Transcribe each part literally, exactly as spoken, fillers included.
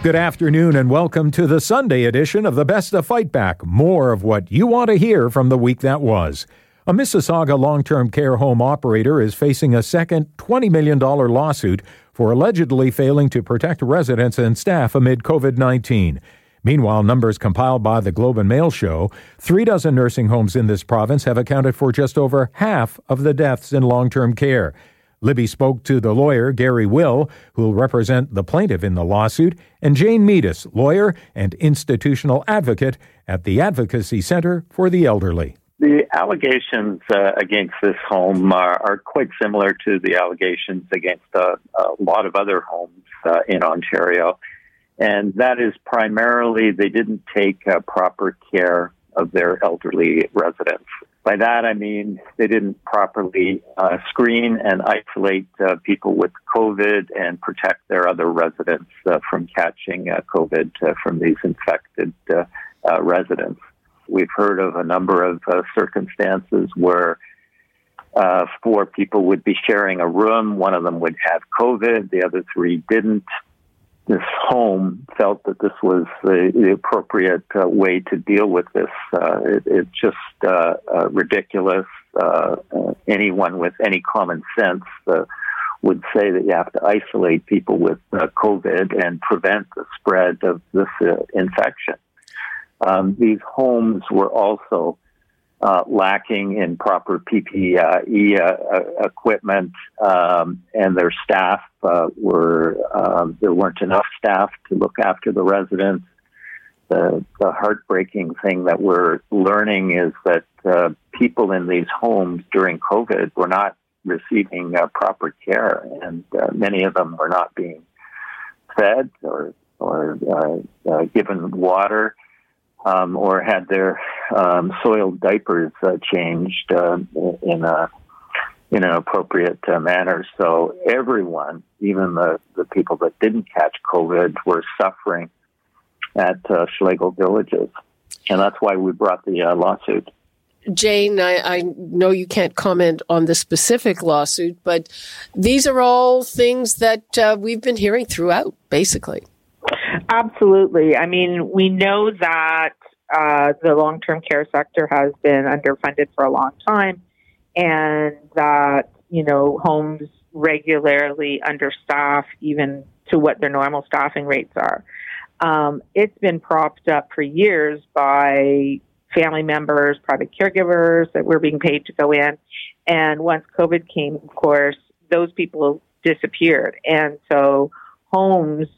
Good afternoon and welcome to the Sunday edition of the Best of Fight Back. More of what you want to hear from the week that was. A Mississauga long-term care home operator is facing a second twenty million dollars lawsuit for allegedly failing to protect residents and staff amid covid nineteen. Meanwhile, numbers compiled by the Globe and Mail show three dozen nursing homes in this province have accounted for just over half of the deaths in long-term care. Libby spoke to the lawyer, Gary Will, who will represent the plaintiff in the lawsuit, and Jane Meadus, lawyer and institutional advocate at the Advocacy Centre for the Elderly. The allegations uh, against this home are, are quite similar to the allegations against a, a lot of other homes uh, in Ontario, and that is primarily they didn't take uh, proper care of their elderly residents. By that, I mean they didn't properly uh, screen and isolate uh, people with COVID and protect their other residents uh, from catching uh, COVID uh, from these infected uh, uh, residents. We've heard of a number of uh, circumstances where uh, four people would be sharing a room. One of them would have COVID. The other three didn't. This home felt that this was the, the appropriate uh, way to deal with this. Uh, it, it's just uh, uh, ridiculous. Uh, uh, anyone with any common sense uh, would say that you have to isolate people with uh, COVID and prevent the spread of this uh, infection. Um, these homes were also uh, lacking in proper P P E uh, equipment, um, and their staff Uh, were uh, there weren't enough staff to look after the residents. The, the heartbreaking thing that we're learning is that uh, people in these homes during COVID were not receiving uh, proper care, and uh, many of them were not being fed or or uh, uh, given water, um, or had their um, soiled diapers uh, changed uh, in a in an appropriate uh, manner. So everyone, even the, the people that didn't catch COVID, were suffering at uh, Schlegel villages. And that's why we brought the uh, lawsuit. Jane, I, I know you can't comment on the specific lawsuit, but these are all things that uh, we've been hearing throughout, basically. Absolutely. I mean, we know that uh, the long-term care sector has been underfunded for a long time, and that, you know, homes regularly understaff even to what their normal staffing rates are. Um, it's been propped up for years by family members, private caregivers that were being paid to go in. And once COVID came, of course, those people disappeared. And so homes,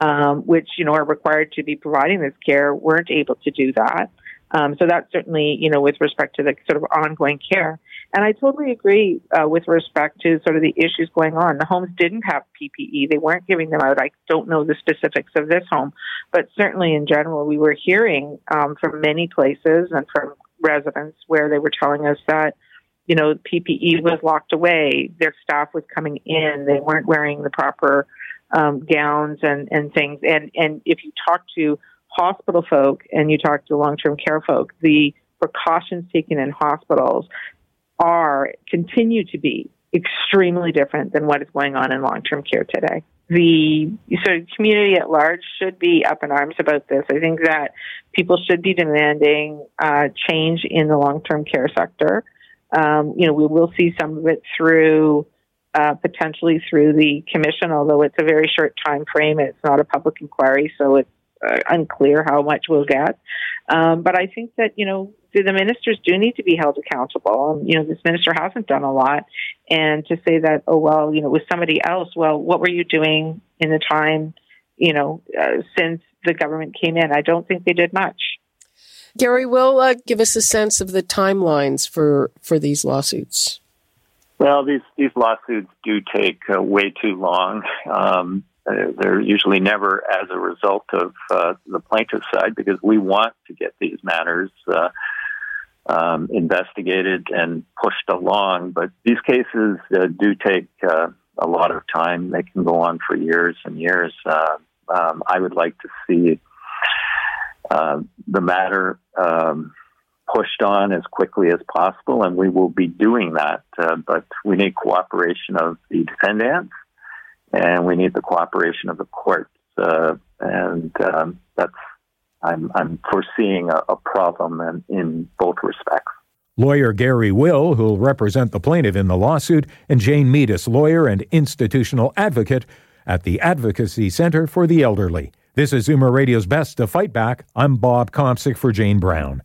um, which, you know, are required to be providing this care, weren't able to do that. Um, so that's certainly, you know, with respect to the sort of ongoing care. And I totally agree uh, with respect to sort of the issues going on. The homes didn't have P P E. They weren't giving them out. I don't know the specifics of this home, but certainly in general, we were hearing um, from many places and from residents where they were telling us that, you know, P P E was locked away. Their staff was coming in. They weren't wearing the proper um, gowns and, and things. And, and if you talk to hospital folk and you talk to long-term care folk, the precautions taken in hospitals are, continue to be extremely different than what is going on in long-term care today. The sort of community at large should be up in arms about this. I think that people should be demanding uh, change in the long-term care sector. Um, you know, we will see some of it through, uh, potentially through the commission, although it's a very short time frame. It's not a public inquiry, so it's uh, unclear how much we'll get. Um, but I think that, you know, the ministers do need to be held accountable. Um, you know, this minister hasn't done a lot. And to say that, oh, well, you know, with somebody else, well, what were you doing in the time, you know, uh, since the government came in? I don't think they did much. Gary Will, uh, give us a sense of the timelines for, for these lawsuits. Well, these, these lawsuits do take uh, way too long. Um, Uh, they're usually never as a result of uh, the plaintiff's side, because we want to get these matters uh, um, investigated and pushed along. But these cases uh, do take uh, a lot of time. They can go on for years and years. Uh, um, I would like to see uh, the matter um, pushed on as quickly as possible, and we will be doing that. Uh, but we need cooperation of the defendants, and we need the cooperation of the courts. Uh, and um, that's I'm, I'm foreseeing a, a problem in, in both respects. Lawyer Gary Will, who will represent the plaintiff in the lawsuit, and Jane Meadus, lawyer and institutional advocate at the Advocacy Centre for the Elderly. This is Zoomer Radio's Best to Fight Back. I'm Bob Komsic for Jane Brown.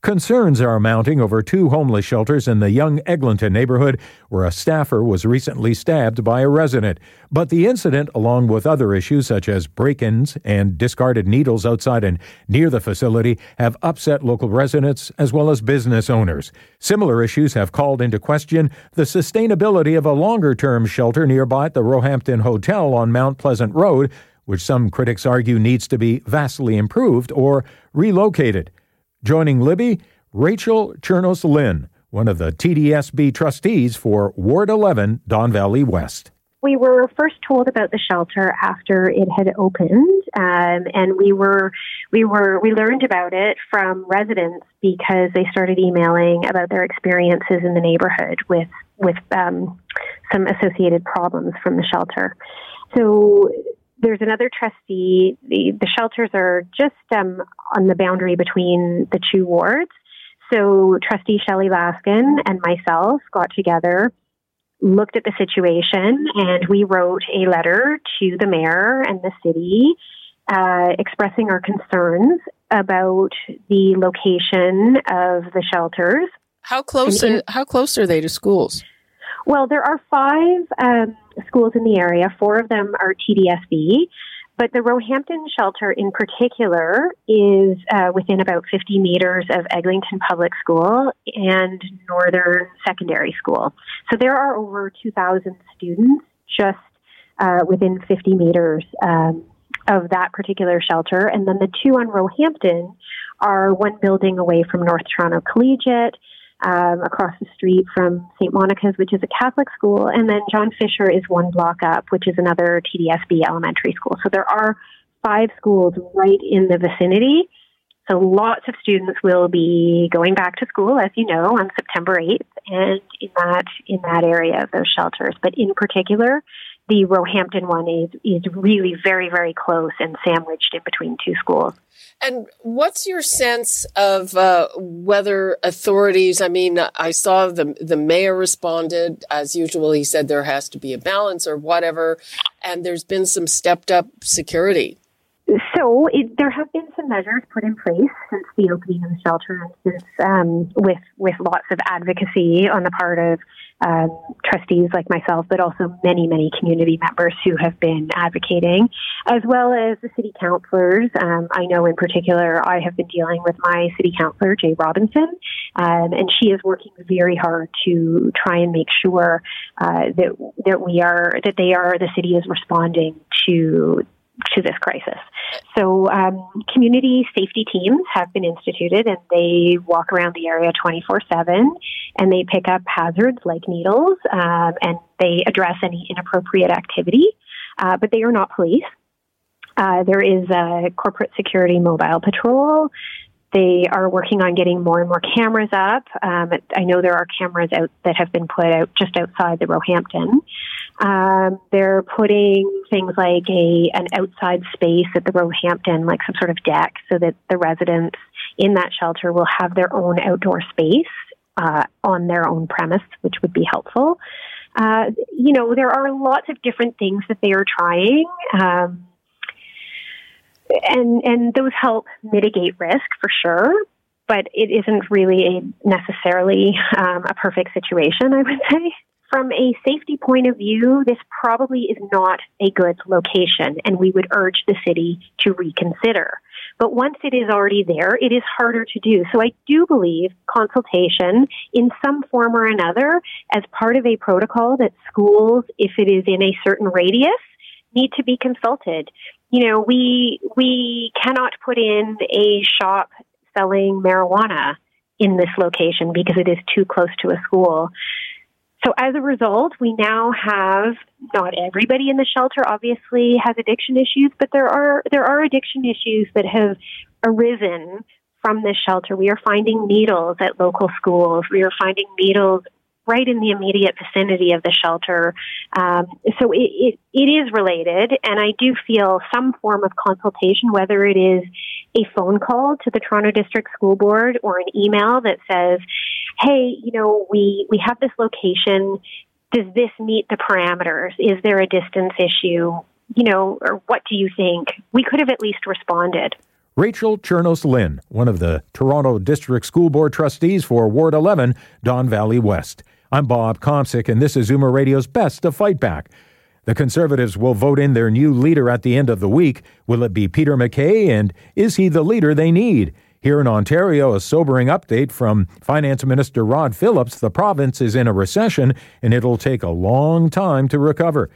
Concerns are mounting over two homeless shelters in the Young Eglinton neighborhood where a staffer was recently stabbed by a resident. But the incident, along with other issues such as break-ins and discarded needles outside and near the facility, have upset local residents as well as business owners. Similar issues have called into question the sustainability of a longer-term shelter nearby at the Roehampton Hotel on Mount Pleasant Road, which some critics argue needs to be vastly improved or relocated. Joining Libby, Rachel Chernos Lynn, one of the T D S B trustees for Ward eleven, Don Valley West. We were first told about the shelter after it had opened, um, and we were we were we learned about it from residents because they started emailing about their experiences in the neighborhood with with um, some associated problems from the shelter. So. There's another trustee. The, the shelters are just um, on the boundary between the two wards. So Trustee Shelley Laskin and myself got together, looked at the situation, and we wrote a letter to the mayor and the city uh, expressing our concerns about the location of the shelters. How close, in, are, how close are they to schools? Well, there are five um, schools in the area. Four of them are T D S B, but the Roehampton shelter in particular is uh, within about fifty meters of Eglinton Public School and Northern Secondary School. So there are over two thousand students just uh, within fifty meters um, of that particular shelter. And then the two on Roehampton are one building away from North Toronto Collegiate, Um, across the street from Saint Monica's, which is a Catholic school. And then John Fisher is one block up, which is another T D S B elementary school. So there are five schools right in the vicinity. So lots of students will be going back to school, as you know, on September eighth and in that in that area of those shelters. But in particular, the Roehampton one is, is really very, very close and sandwiched in between two schools. And what's your sense of uh, whether authorities, I mean, I saw the, the mayor responded, as usual, he said there has to be a balance or whatever, and there's been some stepped up security. So it, there have been some measures put in place since the opening of the shelter, and since um, with with lots of advocacy on the part of um, trustees like myself, but also many many community members who have been advocating, as well as the city councillors. Um, I know in particular I have been dealing with my city councillor Jay Robinson, um, and she is working very hard to try and make sure uh, that that we are that they are the city is responding to. to this crisis. So um, community safety teams have been instituted, and they walk around the area twenty-four seven, and they pick up hazards like needles, um, and they address any inappropriate activity, uh, but they are not police. Uh, there is a corporate security mobile patrol. They are working on getting more and more cameras up. Um, I know there are cameras out that have been put out just outside the Roehampton. Um, they're putting things like a an outside space at the Roehampton, like some sort of deck, so that the residents in that shelter will have their own outdoor space uh, on their own premise, which would be helpful. Uh, you know, there are lots of different things that they are trying. Um, And and those help mitigate risk for sure, but it isn't really a necessarily um, a perfect situation, I would say. From a safety point of view, this probably is not a good location, and we would urge the city to reconsider. But once it is already there, it is harder to do. So I do believe consultation in some form or another as part of a protocol that schools, if it is in a certain radius, need to be consulted. You know, we we cannot put in a shop selling marijuana in this location because it is too close to a school. So as a result, we now have, not everybody in the shelter obviously has addiction issues, but there are there are addiction issues that have arisen from this shelter. We are finding needles at local schools. We are finding needles right in the immediate vicinity of the shelter. Um, so it, it, it is related, and I do feel some form of consultation, whether it is a phone call to the Toronto District School Board or an email that says, hey, you know, we, we have this location. Does this meet the parameters? Is there a distance issue? You know, or what do you think? We could have at least responded. Rachel Chernos Lynn, one of the Toronto District School Board trustees for Ward eleven, Don Valley West. I'm Bob Komsic, and this is Zoomer Radio's Best of Fight Back. The Conservatives will vote in their new leader at the end of the week. Will it be Peter MacKay, and is he the leader they need? Here in Ontario, a sobering update from Finance Minister Rod Phillips. The province is in a recession, and it'll take a long time to recover.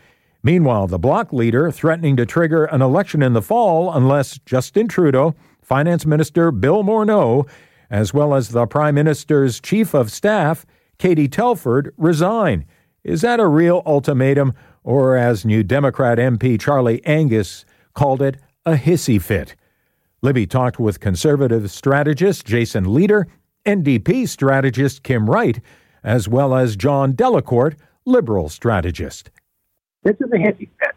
Meanwhile, the Bloc leader threatening to trigger an election in the fall unless Justin Trudeau, Finance Minister Bill Morneau, as well as the Prime Minister's Chief of Staff, Katie Telford, resign. Is that a real ultimatum, or as New Democrat M P Charlie Angus called it, a hissy fit? Libby talked with Conservative strategist Jason Leader, N D P strategist Kim Wright, as well as John Delacourt, Liberal strategist. This is a hissy fit.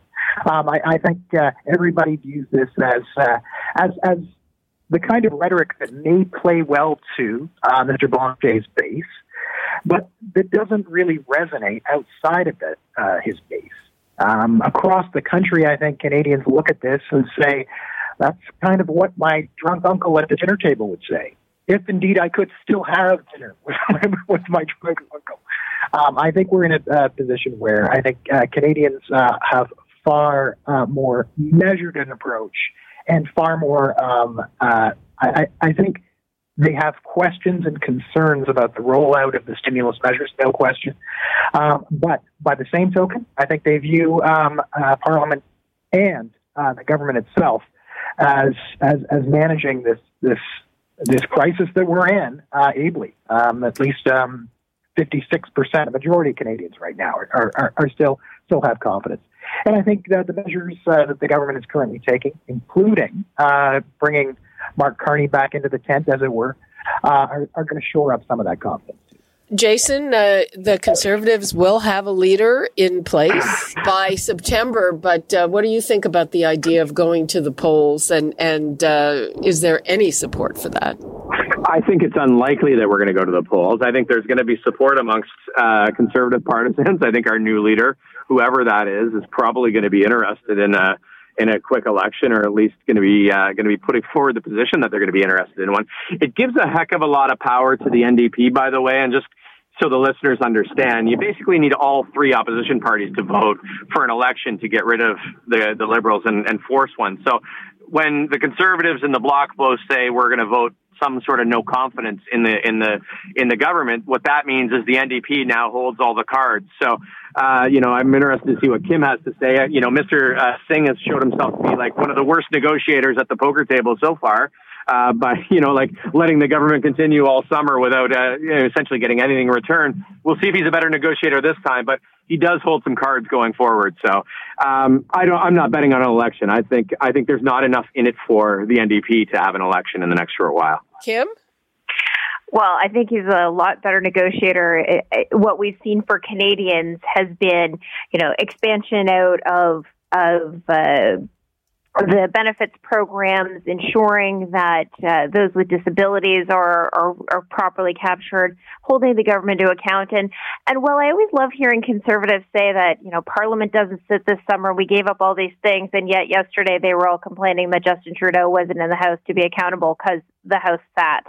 Um, I, I think uh, everybody views this as uh, as as the kind of rhetoric that may play well to uh, Mister Blanchet's base, but that doesn't really resonate outside of the, uh, his base. Um, across the country, I think Canadians look at this and say, that's kind of what my drunk uncle at the dinner table would say. If indeed I could still have dinner with, with my drunk uncle. Um, I think we're in a uh, position where I think uh, Canadians uh, have far uh, more measured an approach and far more, um, uh, I, I think they have questions and concerns about the rollout of the stimulus measures, no question. Um, but by the same token, I think they view um, uh, Parliament and uh, the government itself as, as, as managing this, this, this crisis that we're in uh, ably, um, at least, um, fifty-six percent, a majority of Canadians right now are, are, are still still have confidence. And I think that the measures uh, that the government is currently taking, including uh, bringing Mark Carney back into the tent, as it were, uh, are, are going to shore up some of that confidence. Jason, uh, the Conservatives will have a leader in place by September, but uh, what do you think about the idea of going to the polls, and, and uh, is there any support for that? I think it's unlikely that we're going to go to the polls. I think there's going to be support amongst uh, conservative partisans. I think our new leader, whoever that is, is probably going to be interested in a in a quick election, or at least going to be uh, going to be putting forward the position that they're going to be interested in one. It gives a heck of a lot of power to the N D P, by the way, and just so the listeners understand, you basically need all three opposition parties to vote for an election to get rid of the the Liberals and, and force one. So when the Conservatives and the Bloc both say we're going to vote some sort of no confidence in the in the in the government, what that means is the N D P now holds all the cards. So, uh, you know, I'm interested to see what Kim has to say. You know, Mister Uh, Singh has showed himself to be like one of the worst negotiators at the poker table so far. Uh, by, you know, like letting the government continue all summer without uh, you know, essentially getting anything in return. We'll see if he's a better negotiator this time, but he does hold some cards going forward. So um, I don't, I'm not betting on an election. I think I think there's not enough in it for the N D P to have an election in the next short while. Kim? Well, I think he's a lot better negotiator. What we've seen for Canadians has been, you know, expansion out of of uh, the benefits programs, ensuring that uh, those with disabilities are, are are properly captured, holding the government to account. And, and while I always love hearing Conservatives say that, you know, Parliament doesn't sit this summer, we gave up all these things, and yet yesterday they were all complaining that Justin Trudeau wasn't in the House to be accountable because the House sat.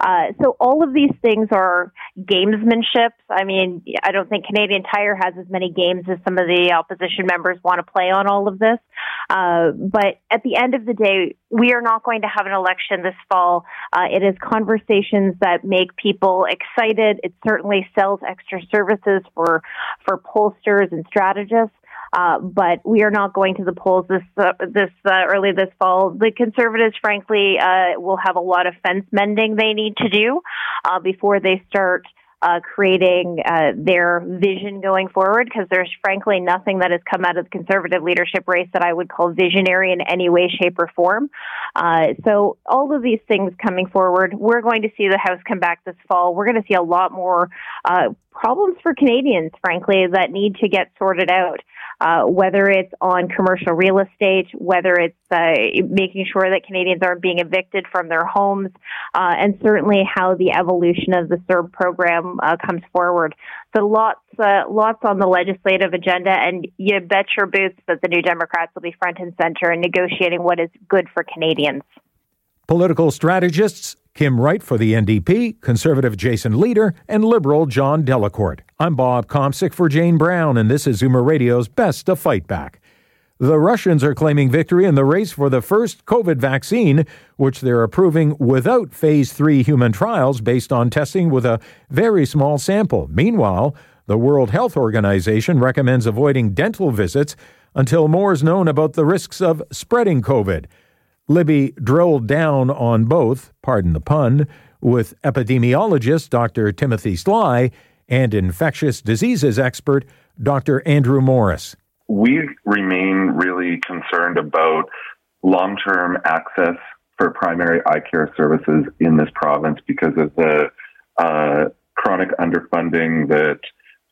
Uh, so all of these things are gamesmanship. I mean, I don't think Canadian Tire has as many games as some of the opposition members want to play on all of this. Uh, but at the end of the day, we are not going to have an election this fall. Uh, it is conversations that make people excited. It certainly sells extra services for, for pollsters and strategists. Uh, but we are not going to the polls this uh, this uh, early this fall. The Conservatives, frankly, uh, will have a lot of fence mending they need to do uh, before they start uh, creating uh, their vision going forward, because there's, frankly, nothing that has come out of the Conservative leadership race that I would call visionary in any way, shape, or form. Uh, so all of these things coming forward, we're going to see the House come back this fall. We're going to see a lot more uh, problems for Canadians, frankly, that need to get sorted out. Uh, whether it's on commercial real estate, whether it's uh, making sure that Canadians aren't being evicted from their homes, uh, and certainly how the evolution of the S E R B program uh, comes forward. So lots, uh, lots on the legislative agenda, and you bet your boots that the New Democrats will be front and center in negotiating what is good for Canadians. Political strategists Kim Wright for the N D P, Conservative Jason Leader, and Liberal John Delacourt. I'm Bob Komsic for Jane Brown, and this is Zoomer Radio's Best of Fight Back. The Russians are claiming victory in the race for the first COVID vaccine, which they're approving without phase three human trials based on testing with a very small sample. Meanwhile, the World Health Organization recommends avoiding dental visits until more is known about the risks of spreading COVID. Libby drilled down on both, pardon the pun, with epidemiologist Doctor Timothy Sly and infectious diseases expert Doctor Andrew Morris. We remain really concerned about long-term access for primary eye care services in this province because of the uh, chronic underfunding that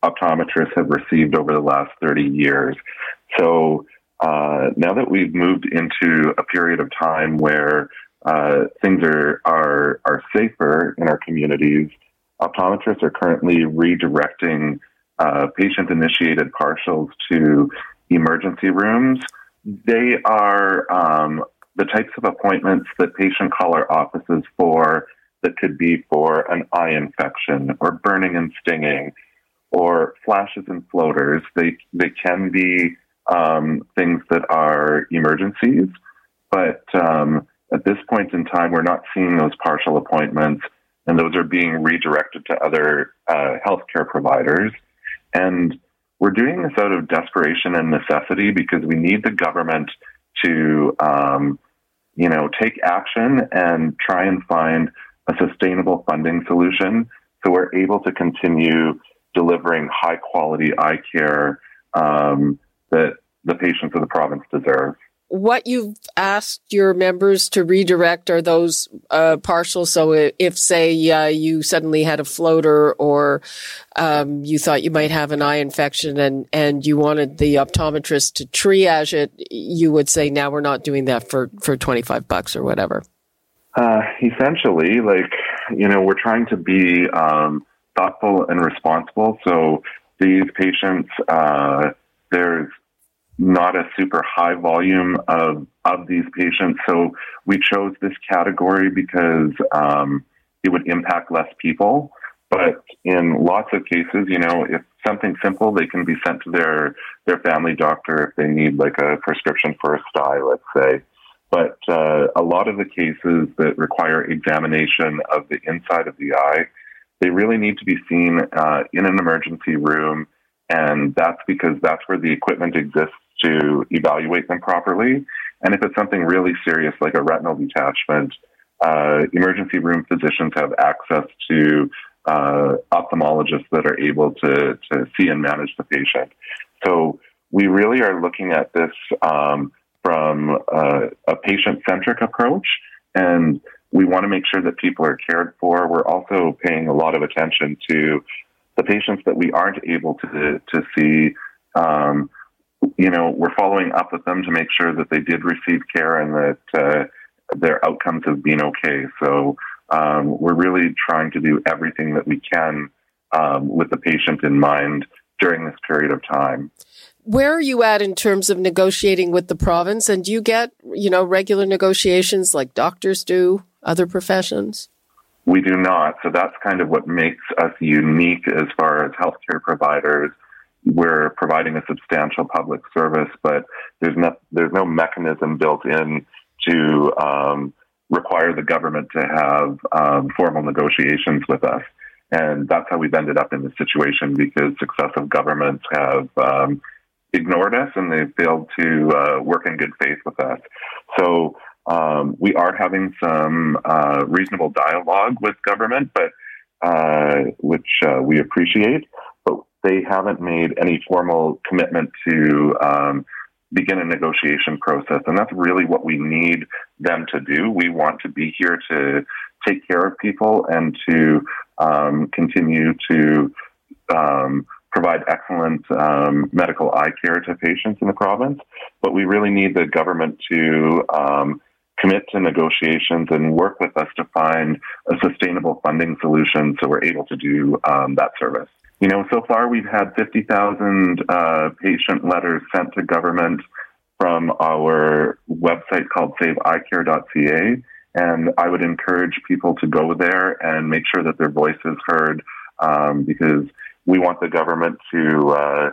optometrists have received over the last thirty years. So Uh, now that we've moved into a period of time where uh, things are, are are safer in our communities, optometrists are currently redirecting uh, patient-initiated partials to emergency rooms. They are um, the types of appointments that patient call our offices for that could be for an eye infection or burning and stinging or flashes and floaters. They they can be Um, things that are emergencies. But um, at this point in time, we're not seeing those partial appointments, and those are being redirected to other uh, healthcare providers. And we're doing this out of desperation and necessity because we need the government to, um, you know, take action and try and find a sustainable funding solution so we're able to continue delivering high-quality eye care um that the patients of the province deserve. What you've asked your members to redirect are those uh, partials. So if, say, uh, you suddenly had a floater or um, you thought you might have an eye infection and, and you wanted the optometrist to triage it, you would say, now we're not doing that for, for twenty-five bucks or whatever. Uh, essentially, like, you know, we're trying to be um, thoughtful and responsible. So these patients, uh, there's not a super high volume of, of these patients. So we chose this category because um, it would impact less people. But in lots of cases, you know, if something simple, they can be sent to their, their family doctor if they need like a prescription for a stye, let's say. But uh, a lot of the cases that require examination of the inside of the eye, they really need to be seen uh, in an emergency room. And that's because that's where the equipment exists to evaluate them properly. And if it's something really serious, like a retinal detachment, uh, emergency room physicians have access to uh, ophthalmologists that are able to, to see and manage the patient. So we really are looking at this um, from uh, a patient-centric approach, and we want to make sure that people are cared for. We're also paying a lot of attention to the patients that we aren't able to to see, um, you know, we're following up with them to make sure that they did receive care and that uh, their outcomes have been okay. So um, we're really trying to do everything that we can um, with the patient in mind during this period of time. Where are you at in terms of negotiating with the province? And do you get, you know, regular negotiations like doctors do, other professions? We do not. So that's kind of what makes us unique as far as healthcare providers. We're providing a substantial public service, but there's no, there's no mechanism built in to um, require the government to have um, formal negotiations with us. And that's how we've ended up in this situation because successive governments have um, ignored us and they failed to uh, work in good faith with us. So um, we are having some uh, reasonable dialogue with government, but uh, which uh, we appreciate, but they haven't made any formal commitment to um, begin a negotiation process. And that's really what we need them to do. We want to be here to take care of people and to um, continue to um, provide excellent um, medical eye care to patients in the province. But we really need the government to um, commit to negotiations and work with us to find a sustainable funding solution so we're able to do um, that service. You know, so far we've had fifty thousand uh, patient letters sent to government from our website called save eye care dot c a, and I would encourage people to go there and make sure that their voice is heard, um, because we want the government to uh,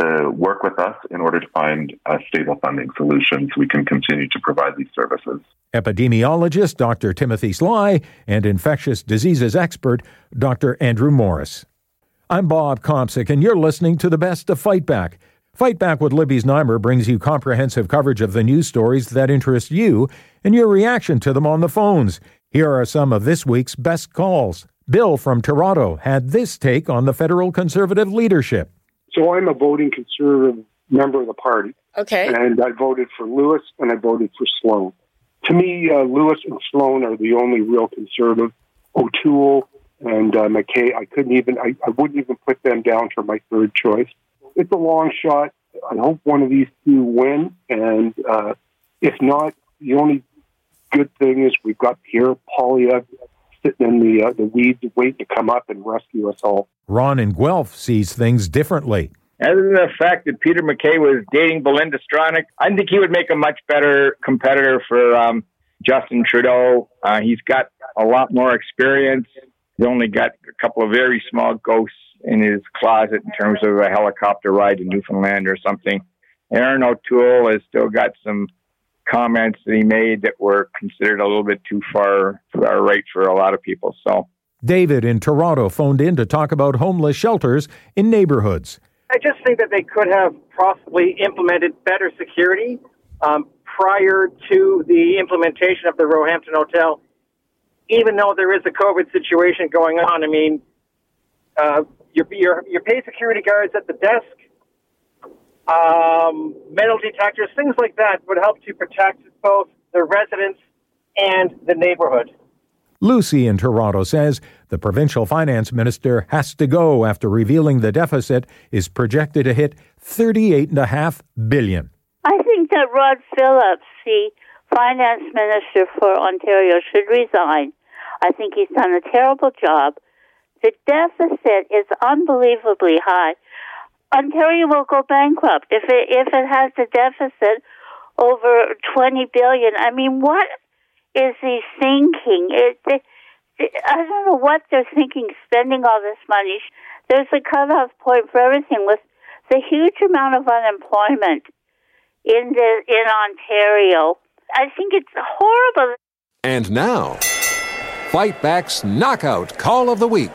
to work with us in order to find a stable funding solution so we can continue to provide these services. Epidemiologist Doctor Timothy Sly and infectious diseases expert Doctor Andrew Morris. I'm Bob Komsic, and you're listening to the best of Fight Back. Fight Back with Libby Znaimer brings you comprehensive coverage of the news stories that interest you and your reaction to them on the phones. Here are some of this week's best calls. Bill from Toronto had this take on the federal Conservative leadership. So I'm a voting Conservative member of the party. Okay. And I voted for Lewis and I voted for Sloan. To me, uh, Lewis and Sloan are the only real Conservative. O'Toole and uh, MacKay, I couldn't even, I, I wouldn't even put them down for my third choice. It's a long shot. I hope one of these two win. And uh, if not, the only good thing is we've got Pierre Polyev sitting in the, uh, the weeds waiting to come up and rescue us all. Ron in Guelph sees things differently. Other than the fact that Peter MacKay was dating Belinda Stronach, I think he would make a much better competitor for um, Justin Trudeau. Uh, he's got a lot more experience. He's only got a couple of very small ghosts in his closet in terms of a helicopter ride to Newfoundland or something. Erin O'Toole has still got some comments that he made that were considered a little bit too far to our right for a lot of people. So, David in Toronto phoned in to talk about homeless shelters in neighborhoods. I just think that they could have possibly implemented better security um, prior to the implementation of the Roehampton Hotel. Even though there is a COVID situation going on, I mean, uh, your, your, your paid security guards at the desk, um, metal detectors, things like that would help to protect both the residents and the neighborhood. Lucy in Toronto says the provincial finance minister has to go after revealing the deficit is projected to hit thirty-eight point five billion dollars. I think that Rod Phillips, the finance minister for Ontario, should resign. I think he's done a terrible job. The deficit is unbelievably high. Ontario will go bankrupt if it if it has a deficit over twenty billion dollars. I mean, what is he thinking? It, it, it, I don't know what they're thinking, spending all this money. There's a cutoff point for everything with the huge amount of unemployment in the in Ontario. I think it's horrible. And now, Fight Back's Knockout Call of the Week.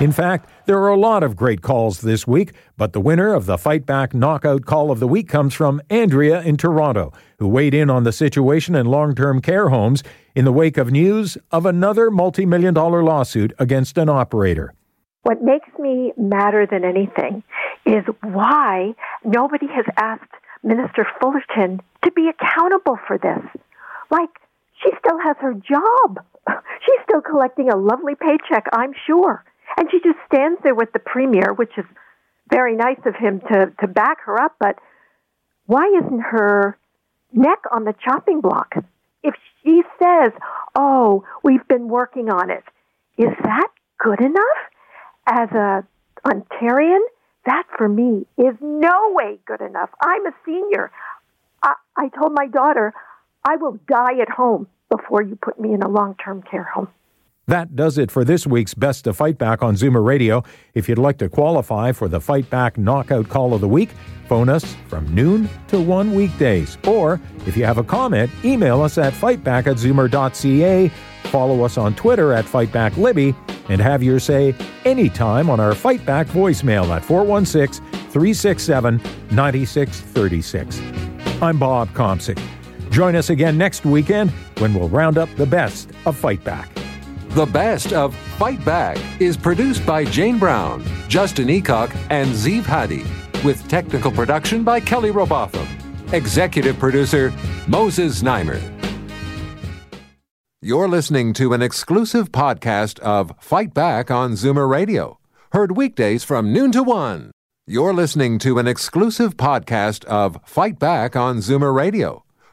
In fact, there are a lot of great calls this week, but the winner of the Fight Back Knockout Call of the Week comes from Andrea in Toronto, who weighed in on the situation in long-term care homes in the wake of news of another multi-million dollar lawsuit against an operator. What makes me madder than anything is why nobody has asked Minister Fullerton to be accountable for this. Like, she still has her job. She's still collecting a lovely paycheck, I'm sure. And she just stands there with the Premier, which is very nice of him to, to back her up, but why isn't her neck on the chopping block? If she says, oh, we've been working on it, is that good enough? As a Ontarian, that, for me, is no way good enough. I'm a senior. I, I told my daughter, I will die at home before you put me in a long-term care home. That does it for this week's Best of Fight Back on Zoomer Radio. If you'd like to qualify for the Fight Back Knockout Call of the Week, phone us from noon to one weekdays. Or, if you have a comment, email us at fightback at zoomer dot c a. Follow us on Twitter at Fight Back Libby. and have your say anytime on our Fight Back voicemail at four one six, three six seven, nine six three six. I'm Bob Komsic. Join us again next weekend when we'll round up the best of Fight Back. The best of Fight Back is produced by Jane Brown, Justin Eacock, and Zeev Hadi, with technical production by Kelly Robotham. Executive producer, Moses Znaimer. You're listening to an exclusive podcast of Fight Back on Zoomer Radio, heard weekdays from noon to one. You're listening to an exclusive podcast of Fight Back on Zoomer Radio,